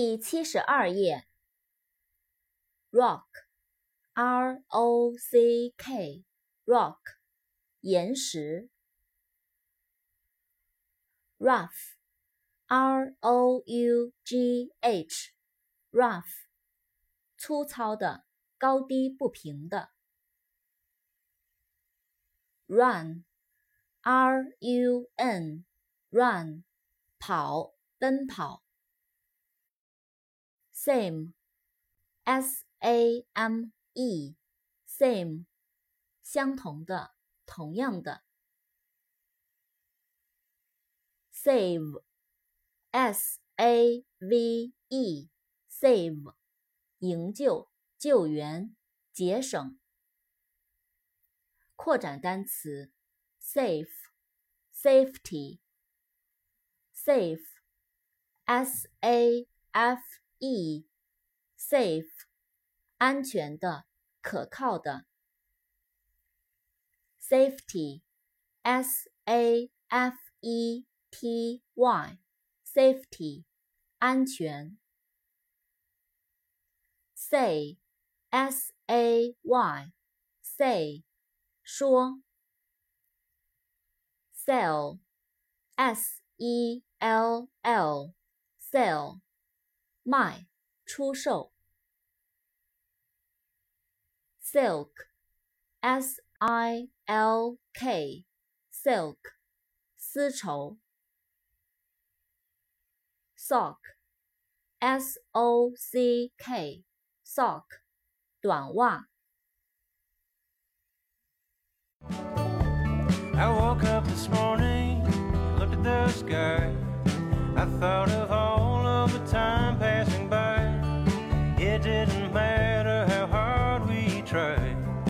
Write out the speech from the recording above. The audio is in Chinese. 第72页。Rock，R-O-C-K，Rock， 岩石。Rough，R-O-U-G-H，rough， 粗糙的，高低不平的。Run，R-U-N，run， 跑，奔跑。Same，S-A-M-E，same， 相同的，同样的。Save，S-A-V-E，save， 营救、救援、节省。扩展单词 safe，safety。Safe，S-A-F-E，safe， 安全的、可靠的。Safety，S-A-F-E-T-Y，safety， 安全。Say，S-A-Y，say， 说。Sell，S-E-L-L，sell， 卖，出售。Silk，S-I-L-K，silk， 丝绸。Sock，S-O-C-K，sock， 短袜。I woke up this morning, looked at the sky. I thought of all of the time passing by. It didn't matter.